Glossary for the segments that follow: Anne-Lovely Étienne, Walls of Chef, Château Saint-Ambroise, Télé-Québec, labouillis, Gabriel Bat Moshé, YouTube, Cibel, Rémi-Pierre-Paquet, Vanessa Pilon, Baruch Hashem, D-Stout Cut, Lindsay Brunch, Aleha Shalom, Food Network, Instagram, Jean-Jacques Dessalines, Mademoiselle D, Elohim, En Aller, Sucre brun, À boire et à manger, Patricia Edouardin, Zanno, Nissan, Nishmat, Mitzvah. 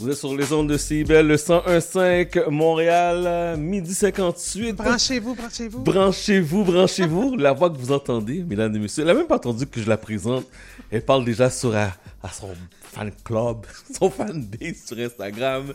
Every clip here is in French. Vous êtes sur les ondes de Cibel, le 101.5 Montréal, 12h58. Branchez-vous. La voix que vous entendez, mesdames et messieurs, elle n'a même pas entendu que je la présente. Elle parle déjà sur à son fan club, son fan day sur Instagram.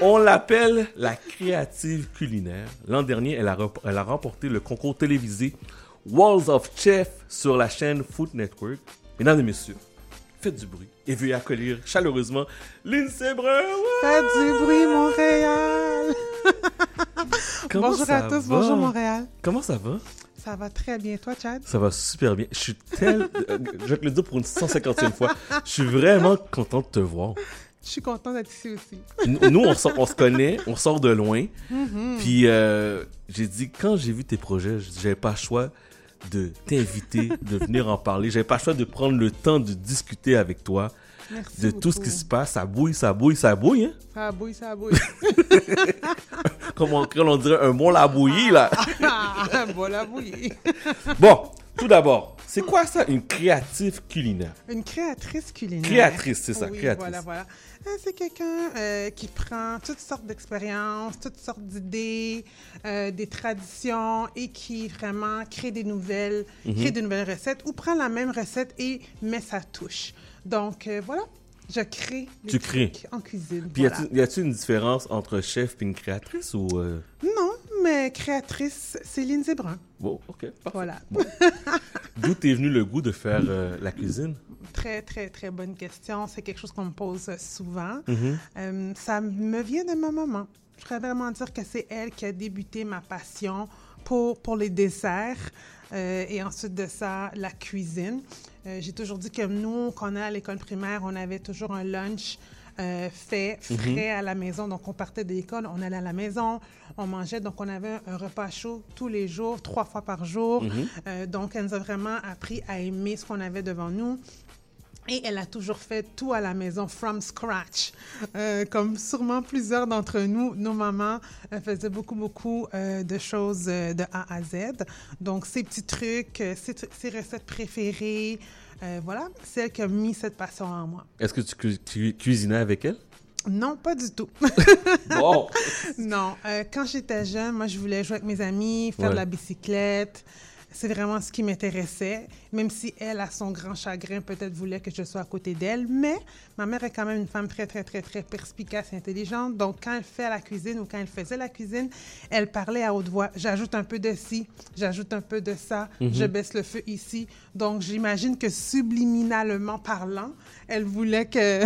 On l'appelle la créative culinaire. L'an dernier, elle a remporté le concours télévisé Walls of Chef sur la chaîne Food Network. Mesdames et messieurs, faites du bruit et veuillez accueillir chaleureusement Lindsay Brunch. Faites du bruit, Montréal. Bonjour à tous, bonjour Montréal. Comment ça va? Ça va très bien. Toi, Chad? Ça va super bien. Je suis je vais te le dire pour une 150e fois. Je suis vraiment content de te voir. Je suis content d'être ici aussi. Nous, on se connaît, on sort de loin. Mm-hmm. Puis, j'ai dit, quand j'ai vu tes projets, j'avais pas le choix de t'inviter, de venir en parler. J'avais pas le choix de prendre le temps de discuter avec toi. Merci de beaucoup. Tout ce qui se passe. Ça bouille, hein? Ça bouille. Comme on dirait, un bon labouillis, là. Un bon labouillis. Bon, tout d'abord, c'est quoi ça, une créative culinaire? Une créatrice culinaire. Créatrice, c'est ça, oui, créatrice. Voilà. C'est quelqu'un qui prend toutes sortes d'expériences, toutes sortes d'idées, des traditions et qui vraiment crée des nouvelles, crée de nouvelles recettes ou prend la même recette et met sa touche. Donc, voilà, je crée des trucs en cuisine. Puis voilà. Y a-t-il une différence entre chef et une créatrice ou... Non, mais créatrice, c'est Lindsay Brunch. Bon, OK, parfait. Voilà. Bon. D'où t'es venu le goût de faire la cuisine? Très, très, très bonne question. C'est quelque chose qu'on me pose souvent. Mm-hmm. Ça me vient de ma maman. Je pourrais vraiment dire que c'est elle qui a débuté ma passion pour les desserts et ensuite de ça, la cuisine. J'ai toujours dit que nous, quand on est à l'école primaire, on avait toujours un lunch fait, frais à la maison. Donc, on partait de l'école, on allait à la maison, on mangeait. Donc, on avait un repas chaud tous les jours, 3 fois par jour. Donc, elle nous a vraiment appris à aimer ce qu'on avait devant nous. Et elle a toujours fait tout à la maison, from scratch. Comme sûrement plusieurs d'entre nous, nos mamans faisaient beaucoup de choses de A à Z. Donc, ses petits trucs, ses recettes préférées, voilà, c'est elle qui a mis cette passion en moi. Est-ce que tu cuisinais avec elle? Non, pas du tout. Bon! Non, quand j'étais jeune, moi, je voulais jouer avec mes amis, faire de la bicyclette. C'est vraiment ce qui m'intéressait, même si elle, à son grand chagrin, peut-être voulait que je sois à côté d'elle. Mais ma mère est quand même une femme très, très, très, très perspicace et intelligente. Donc, quand elle fait la cuisine ou quand elle faisait la cuisine, elle parlait à haute voix. J'ajoute un peu de ci, j'ajoute un peu de ça, je baisse le feu ici. Donc, j'imagine que subliminalement parlant, elle voulait que,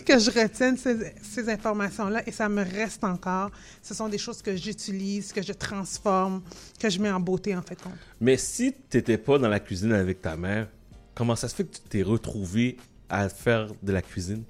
que je retienne ces informations-là. Et ça me reste encore. Ce sont des choses que j'utilise, que je transforme, que je mets en beauté, en fait. Mais si tu n'étais pas dans la cuisine avec ta mère, comment ça se fait que tu t'es retrouvée à faire de la cuisine?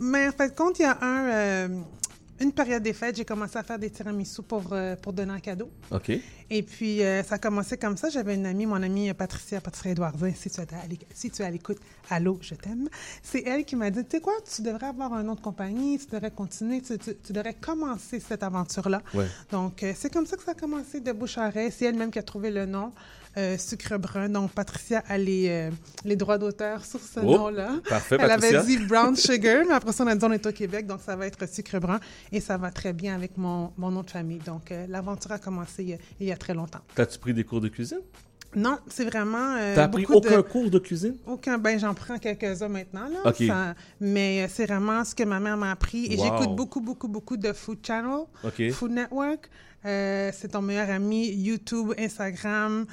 Mais en fait, quand il y a une période des fêtes, j'ai commencé à faire des tiramisu pour donner en cadeau. OK. Et puis, ça a commencé comme ça. J'avais une amie, mon amie Patricia Edouardin, si tu es à l'écoute, allô, je t'aime. C'est elle qui m'a dit, tu sais quoi, tu devrais avoir un nom de compagnie, tu devrais continuer, tu devrais commencer cette aventure-là. Ouais. Donc, c'est comme ça que ça a commencé de bouche à oreille. C'est elle-même qui a trouvé le nom. Sucre brun. Donc, Patricia a les droits d'auteur sur ce nom-là. Parfait, elle Patricia. Avait dit brown sugar, mais après ça, on a dit on est au Québec, donc ça va être sucre brun et ça va très bien avec mon nom de famille. Donc, l'aventure a commencé il y a très longtemps. T'as-tu pris des cours de cuisine? Non, c'est vraiment... T'as pris aucun cours de cuisine? Aucun. Ben, j'en prends quelques-uns maintenant, là. OK. Ça, mais c'est vraiment ce que ma mère m'a appris. Et j'écoute beaucoup de Food Channel, Food Network. C'est ton meilleur ami, YouTube, Instagram.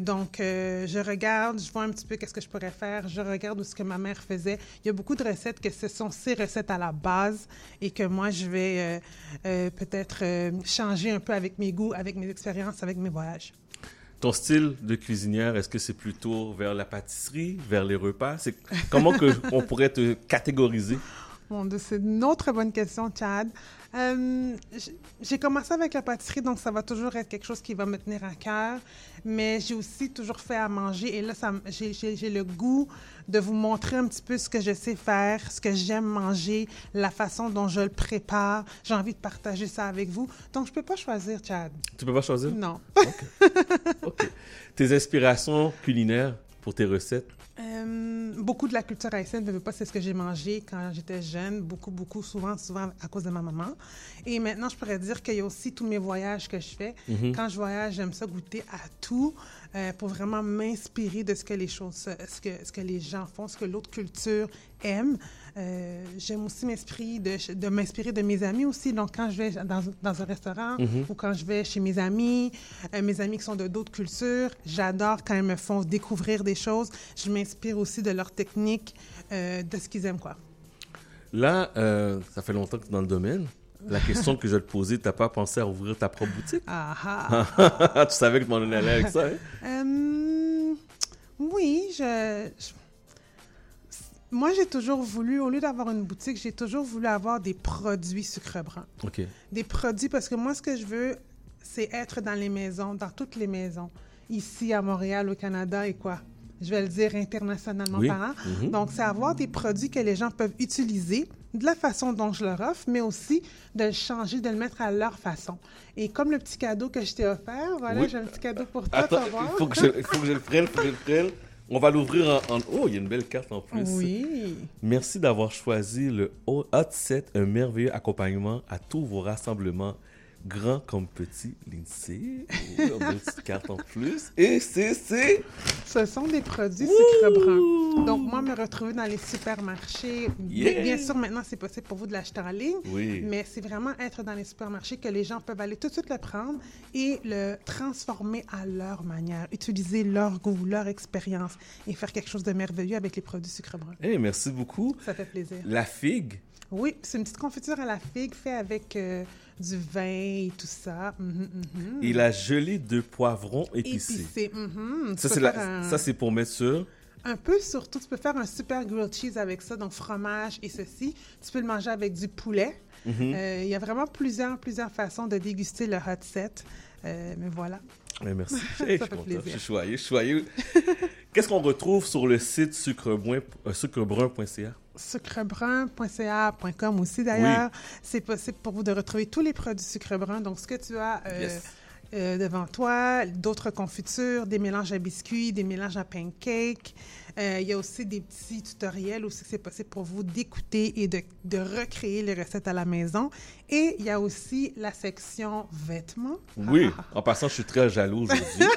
Donc, je regarde, je vois un petit peu qu'est-ce que je pourrais faire. Je regarde ce que ma mère faisait. Il y a beaucoup de recettes que ce sont ses recettes à la base et que moi, je vais peut-être changer un peu avec mes goûts, avec mes expériences, avec mes voyages. Ton style de cuisinière, est-ce que c'est plutôt vers la pâtisserie, vers les repas? Comment on pourrait te catégoriser? Bon, c'est une autre bonne question, Chad. J'ai commencé avec la pâtisserie, donc ça va toujours être quelque chose qui va me tenir à cœur. Mais j'ai aussi toujours fait à manger. Et là, j'ai le goût de vous montrer un petit peu ce que je sais faire, ce que j'aime manger, la façon dont je le prépare. J'ai envie de partager ça avec vous. Donc, je ne peux pas choisir, Chad. Tu ne peux pas choisir? Non. OK. Tes inspirations culinaires pour tes recettes? beaucoup de la culture haïtienne, je ne veux pas, c'est ce que j'ai mangé quand j'étais jeune, beaucoup, souvent à cause de ma maman. Et maintenant, je pourrais dire qu'il y a aussi tous mes voyages que je fais. Mm-hmm. Quand je voyage, j'aime ça goûter à tout pour vraiment m'inspirer de ce que les choses, ce que les gens font, ce que l'autre culture aime. J'aime aussi m'inspirer de mes amis aussi. Donc, quand je vais dans un restaurant mm-hmm. ou quand je vais chez mes amis qui sont de d'autres cultures, j'adore quand ils me font découvrir des choses. Je m'inspire aussi de leur technique, de ce qu'ils aiment, quoi. Là, ça fait longtemps que tu es dans le domaine. La question que je vais te poser, tu n'as pas pensé à ouvrir ta propre boutique? Ah. Tu savais que tu m'en allais avec ça, hein? Oui, moi, j'ai toujours voulu, au lieu d'avoir une boutique, j'ai toujours voulu avoir des produits sucre brun. OK. Des produits, parce que moi, ce que je veux, c'est être dans les maisons, dans toutes les maisons, ici à Montréal, au Canada et quoi? Je vais le dire internationalement parlant. Mm-hmm. Donc, c'est avoir des produits que les gens peuvent utiliser de la façon dont je leur offre, mais aussi de le changer, de le mettre à leur façon. Et comme le petit cadeau que je t'ai offert, voilà, oui. J'ai un petit cadeau pour toi. Attends, il faut que je le prenne, On va l'ouvrir en... Oh, il y a une belle carte en plus. Oui. Merci d'avoir choisi le Hot Set, un merveilleux accompagnement à tous vos rassemblements. Grand comme petit, Lindsay. Oh, une petite carte en plus. Et c'est... Ce sont des produits sucre brun. Donc, moi, me retrouver dans les supermarchés... Yeah. Bien sûr, maintenant, c'est possible pour vous de l'acheter en ligne. Oui. Mais c'est vraiment être dans les supermarchés que les gens peuvent aller tout de suite le prendre et le transformer à leur manière. Utiliser leur goût, leur expérience et faire quelque chose de merveilleux avec les produits sucre brun. Eh, hey, merci beaucoup. Ça fait plaisir. La figue. Oui, c'est une petite confiture à la figue faite avec... du vin et tout ça. Mm-hmm. Et la gelée de poivrons épicés. Mm-hmm. Ça, c'est pour mettre sur... Un peu surtout, tu peux faire un super grilled cheese avec ça, donc fromage et ceci. Tu peux le manger avec du poulet. Mm-hmm. Y a vraiment plusieurs façons de déguster le hot set. Mais voilà. Mais merci. Hey, ça fait plaisir. Je suis choyeux. Qu'est-ce qu'on retrouve sur le site sucrebrun.ca? sucrebrun.ca.com aussi d'ailleurs. Oui. C'est possible pour vous de retrouver tous les produits sucre brun. Donc, ce que tu as devant toi, d'autres confitures, des mélanges à biscuits, des mélanges à pancakes. Il y a aussi des petits tutoriels aussi que c'est possible pour vous d'écouter et de recréer les recettes à la maison. Et il y a aussi la section vêtements. Oui, en passant, je suis très jaloux aujourd'hui.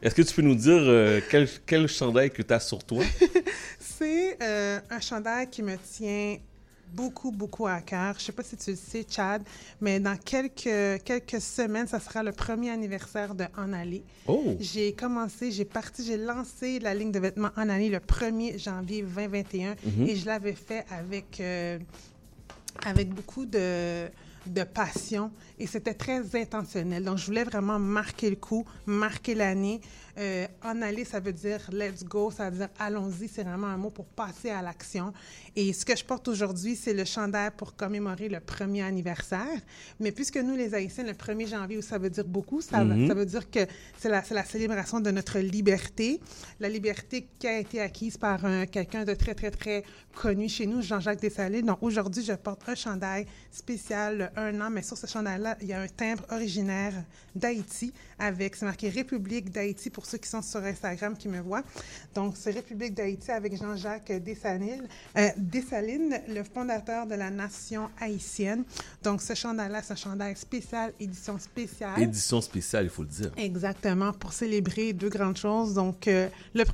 Est-ce que tu peux nous dire quel chandail que tu as sur toi? C'est un chandail qui me tient beaucoup à cœur. Je ne sais pas si tu le sais, Chad, mais dans quelques semaines, ça sera le premier anniversaire de En Aller. Oh! J'ai lancé la ligne de vêtements En Aller le 1er janvier 2021 mm-hmm. et je l'avais fait avec beaucoup de passion et c'était très intentionnel. Donc, je voulais vraiment marquer le coup, marquer l'année. En aller, ça veut dire « let's go », ça veut dire « allons-y », c'est vraiment un mot pour passer à l'action. Et ce que je porte aujourd'hui, c'est le chandail pour commémorer le premier anniversaire. Mais puisque nous, les Haïtiens, le 1er janvier, ça veut dire beaucoup, ça veut dire que c'est la célébration de notre liberté, la liberté qui a été acquise par quelqu'un de très, très, très connu chez nous, Jean-Jacques Dessalines. Donc aujourd'hui, je porte un chandail spécial, un an, mais sur ce chandail-là, il y a un timbre originaire d'Haïti c'est marqué « République d'Haïti » pour ceux qui sont sur Instagram qui me voient. Donc, c'est République d'Haïti avec Jean-Jacques Dessalines, le fondateur de la nation haïtienne. Donc, ce chandail-là, c'est un chandail spécial, édition spéciale. Édition spéciale, il faut le dire. Exactement, pour célébrer deux grandes choses. Donc, le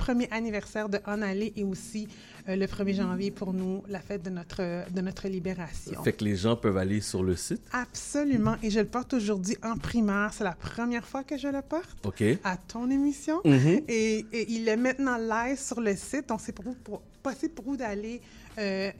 premier anniversaire de En Aller et aussi le 1er janvier pour nous, la fête de notre libération. Fait que les gens peuvent aller sur le site? Absolument. Et je le porte aujourd'hui en primeur. C'est la première fois que je le porte. OK. À ton émission. Mm-hmm. Et il est maintenant live sur le site. Donc, c'est possible pour vous d'aller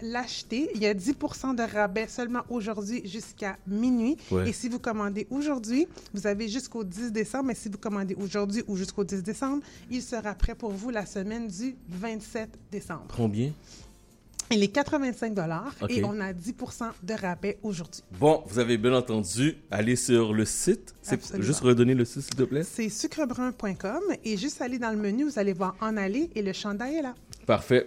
l'acheter. Il y a 10% de rabais seulement aujourd'hui jusqu'à minuit. Ouais. Et si vous commandez aujourd'hui, vous avez jusqu'au 10 décembre. Mais si vous commandez aujourd'hui ou jusqu'au 10 décembre, il sera prêt pour vous la semaine du 27 décembre. Combien? Il est 85 $ okay. Et on a 10% de rabais aujourd'hui. Bon, vous avez bien entendu, allez sur le site. C'est juste redonner le site, s'il te plaît. C'est sucrebrun.com et juste aller dans le menu, vous allez voir En Aller et le chandail est là. Parfait.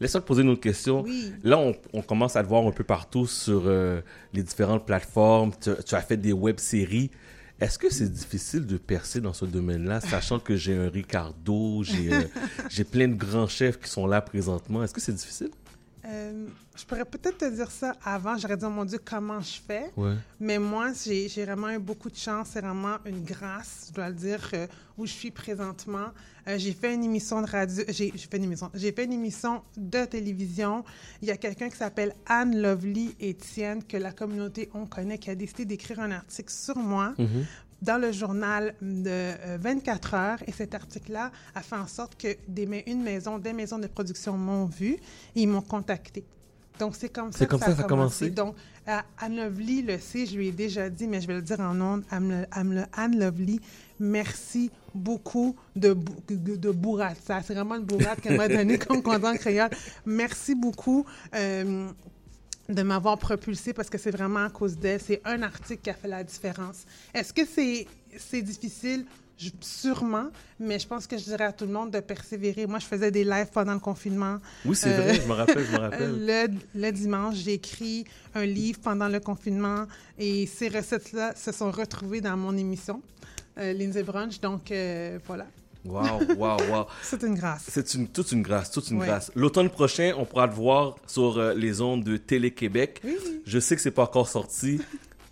Laisse-moi te poser une autre question. Oui. Là, on commence à le voir un peu partout sur les différentes plateformes. Tu as fait des web-séries. Est-ce que c'est difficile de percer dans ce domaine-là, sachant que j'ai un Ricardo, j'ai plein de grands chefs qui sont là présentement? Est-ce que c'est difficile? Je pourrais peut-être te dire ça avant. J'aurais dit, oh mon Dieu, comment je fais? Ouais. Mais moi, j'ai vraiment eu beaucoup de chance. C'est vraiment une grâce, je dois le dire, où je suis présentement. J'ai fait une émission de radio. J'ai fait une émission de télévision. Il y a quelqu'un qui s'appelle Anne-Lovely Étienne, que la communauté on connaît, qui a décidé d'écrire un article sur moi. Mm-hmm. Dans le journal de 24 heures. Et cet article-là a fait en sorte que des maisons de production m'ont vu et ils m'ont contactée. Donc, c'est comme ça que ça a commencé. Donc, Anne-Lovely le sait, je lui ai déjà dit, mais je vais le dire en ondes, Anne-Lovely, merci beaucoup de bourrade. Ça, c'est vraiment une bourrade qu'elle m'a donnée comme condamne créole. Merci beaucoup. De m'avoir propulsée parce que c'est vraiment à cause d'elle. C'est un article qui a fait la différence. Est-ce que c'est difficile? Sûrement, mais je pense que je dirais à tout le monde de persévérer. Moi, je faisais des lives pendant le confinement. Oui, c'est vrai, je me rappelle. Le dimanche, j'ai écrit un livre pendant le confinement et ces recettes-là se sont retrouvées dans mon émission, Lindsay Brunch, donc voilà. Wow. C'est une grâce. C'est toute une grâce. L'automne prochain, on pourra te voir sur les ondes de Télé-Québec. Oui. Je sais que c'est pas encore sorti.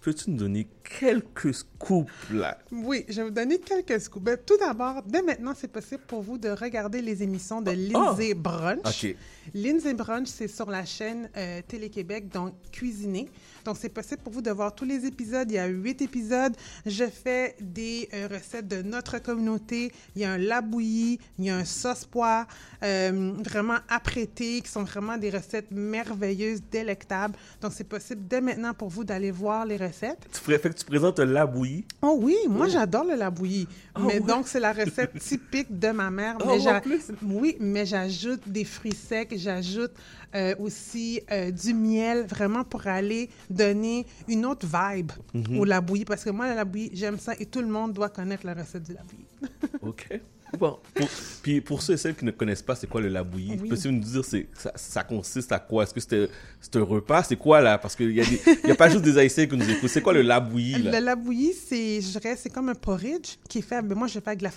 Peux-tu nous donner quelques scoops, là? Oui, je vais vous donner quelques scoops. Ben, tout d'abord, dès maintenant, c'est possible pour vous de regarder les émissions de Lindsay Brunch. Okay. Lindsay Brunch, c'est sur la chaîne Télé-Québec, donc Cuisiner. Donc, c'est possible pour vous de voir tous les épisodes. Il y a 8 épisodes. Je fais des recettes de notre communauté. Il y a un labouillis, il y a un sauce poire, vraiment apprêtées, qui sont vraiment des recettes merveilleuses, délectables. Donc, c'est possible dès maintenant pour vous d'aller voir les recettes. Tu présentes le labouillis. Oh oui, moi j'adore le labouillis. Oh, mais ouais. Donc, c'est la recette typique de ma mère. Mais oui, mais j'ajoute des fruits secs, j'ajoute aussi du miel, vraiment pour aller donner une autre vibe au labouillis. Parce que moi, le labouillis, j'aime ça et tout le monde doit connaître la recette du labouillis. OK. Bon. Puis pour ceux et celles qui ne connaissent pas, c'est quoi le labouillis? Oui. Peux-tu nous dire ça consiste à quoi? Est-ce que c'est un repas? C'est quoi là? Parce qu'il n'y a pas juste des Haïtiens qui nous écoutent. C'est quoi le labouillis? Le labouillis, c'est comme un porridge qui est fait. Mais moi, je fais avec de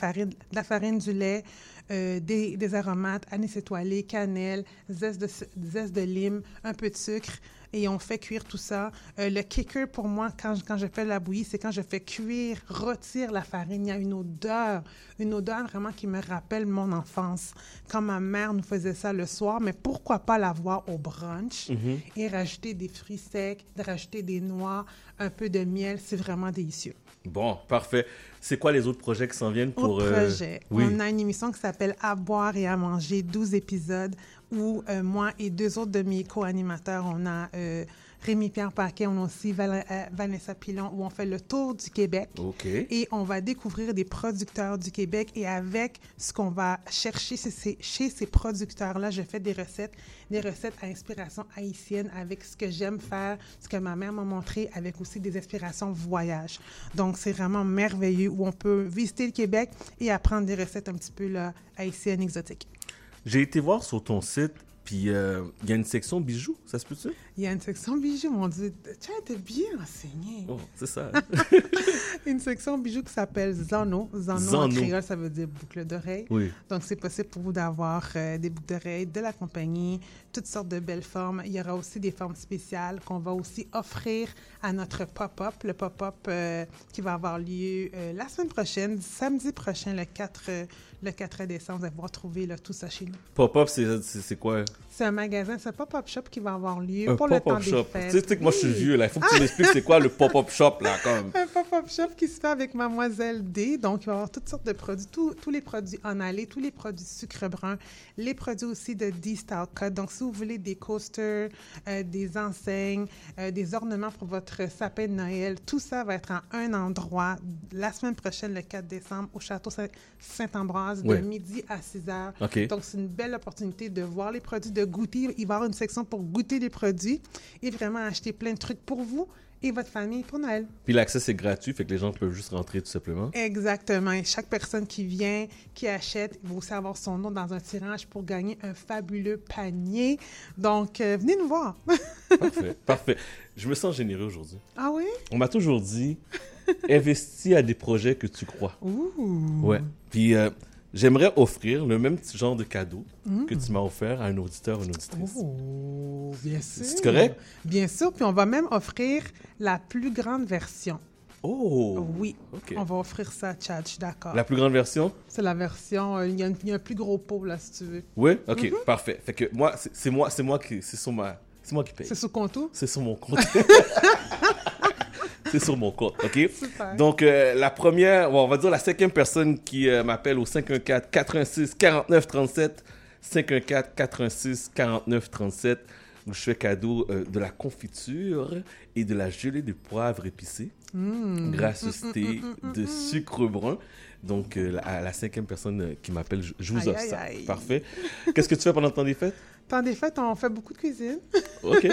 la farine, du lait, des aromates, anis étoilé, cannelle, zeste de lime, un peu de sucre. Et on fait cuire tout ça. Le kicker, pour moi, quand je fais la bouillie, c'est quand je fais cuire, rôtir la farine. Il y a une odeur vraiment qui me rappelle mon enfance. Quand ma mère nous faisait ça le soir, mais pourquoi pas l'avoir au brunch et rajouter des fruits secs, rajouter des noix, un peu de miel. C'est vraiment délicieux. Bon, parfait. C'est quoi les autres projets qui s'en viennent pour... On a une émission qui s'appelle « À boire et à manger », 12 épisodes, où moi et deux autres de mes co-animateurs, on a Rémi-Pierre-Paquet, on a aussi Vanessa Pilon, où on fait le tour du Québec. Okay. Et on va découvrir des producteurs du Québec. Et avec ce qu'on va chercher chez ces producteurs-là, je fais des recettes à inspiration haïtienne avec ce que j'aime faire, ce que ma mère m'a montré, avec aussi des inspirations voyage. Donc, c'est vraiment merveilleux où on peut visiter le Québec et apprendre des recettes un petit peu là, haïtiennes, exotiques. J'ai été voir sur ton site, puis il y a une section bijoux, ça se peut-tu? Il y a une section bijoux, mon Dieu. Tu as été bien enseigné. Oh, c'est ça. Une section bijoux qui s'appelle Zanno. Zanno en créole, ça veut dire boucle d'oreille. Oui. Donc, c'est possible pour vous d'avoir des boucles d'oreilles de la compagnie, toutes sortes de belles formes. Il y aura aussi des formes spéciales qu'on va aussi offrir à notre pop-up. Le pop-up qui va avoir lieu la semaine prochaine, samedi prochain, le 4 décembre, vous allez pouvoir trouver là, tout ça chez nous. Pop-up, c'est quoi? C'est un magasin, c'est un pop-up shop qui va avoir lieu pour le temps des fêtes. Tu sais que moi, je suis vieux, là. Il faut que tu m'expliques c'est quoi le pop-up shop, là, comme. Un pop-up shop qui se fait avec Mademoiselle D. Donc, il va y avoir toutes sortes de produits, tous les produits En Aller, tous les produits Sucre brun, les produits aussi de D-Stout Cut. Donc, si vous voulez des coasters, des enseignes, des ornements pour votre sapin de Noël, tout ça va être en un endroit la semaine prochaine, le 4 décembre, au Château Saint-Ambroise. De midi à 6 heures. Okay. Donc, c'est une belle opportunité de voir les produits, de goûter. Il va y avoir une section pour goûter les produits et vraiment acheter plein de trucs pour vous et votre famille pour Noël. Puis l'accès, c'est gratuit, fait que les gens peuvent juste rentrer tout simplement. Exactement. Et chaque personne qui vient, qui achète, va aussi avoir son nom dans un tirage pour gagner un fabuleux panier. Donc, venez nous voir. Parfait. Je me sens généreux aujourd'hui. Ah oui? On m'a toujours dit... Investis à des projets que tu crois. Ouh. Ouais. Puis j'aimerais offrir le même petit genre de cadeau que tu m'as offert à un auditeur ou une auditrice. Oh, bien sûr. C'est correct? Bien sûr. Puis on va même offrir la plus grande version. Oh! Oui, okay. On va offrir ça à Chad, je suis d'accord. La plus grande version? C'est la version, il y a un plus gros pot, là, si tu veux. Oui? OK, parfait. Fait que moi, c'est moi qui paye. C'est sur compte où? C'est sur mon compte. C'est sur mon compte, OK? Super. Donc, la première, on va dire la cinquième personne qui m'appelle au 514-86-49-37, 514-86-49-37, où je fais cadeau de la confiture et de la gelée de poivre épicé. Gracieuseté de sucre brun. Donc, à la cinquième personne qui m'appelle, je vous offre ça. Parfait. Qu'est-ce que tu fais pendant le temps des fêtes? Pendant des fêtes, on fait beaucoup de cuisine. OK.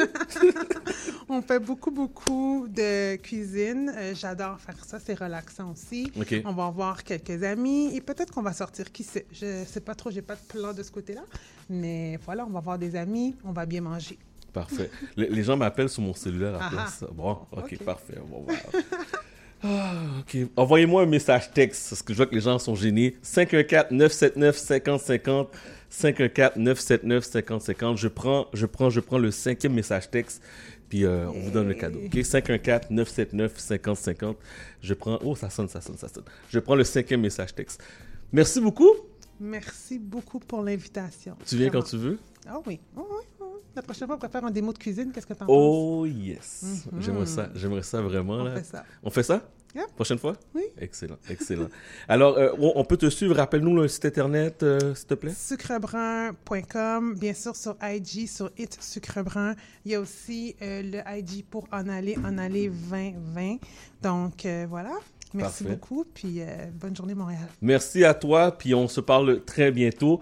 On fait beaucoup de cuisine. J'adore faire ça, c'est relaxant aussi. Okay. On va voir quelques amis et peut-être qu'on va sortir. Qui sait? Je sais pas trop, j'ai pas de plan de ce côté-là. Mais voilà, on va voir des amis, on va bien manger. Parfait. Les gens m'appellent sur mon cellulaire à place. Bon, OK, parfait. Bon, voilà. OK. Envoyez-moi un message texte, parce que je vois que les gens sont gênés. 514-979-5050. 514-979-5050. Je prends le cinquième message texte, puis on vous donne le cadeau. OK? 514-979-5050. Je prends... Oh, ça sonne. Je prends le cinquième message texte. Merci beaucoup. Merci beaucoup pour l'invitation. Tu viens quand tu veux? Ah oui. Oh, oui. La prochaine fois, on pourrait faire un démo de cuisine. Qu'est-ce que t'en penses? Oh yes! Mm-hmm. J'aimerais ça vraiment. On fait ça? Yep. Prochaine fois? Oui. Excellent. Alors, on peut te suivre. Rappelle-nous le site Internet, s'il te plaît. Sucrebrun.com. Bien sûr, sur IG, sur It Sucrebrun. Il y a aussi le IG pour En Aller 2020. Donc, voilà. Merci beaucoup, puis bonne journée Montréal. Merci à toi, puis on se parle très bientôt.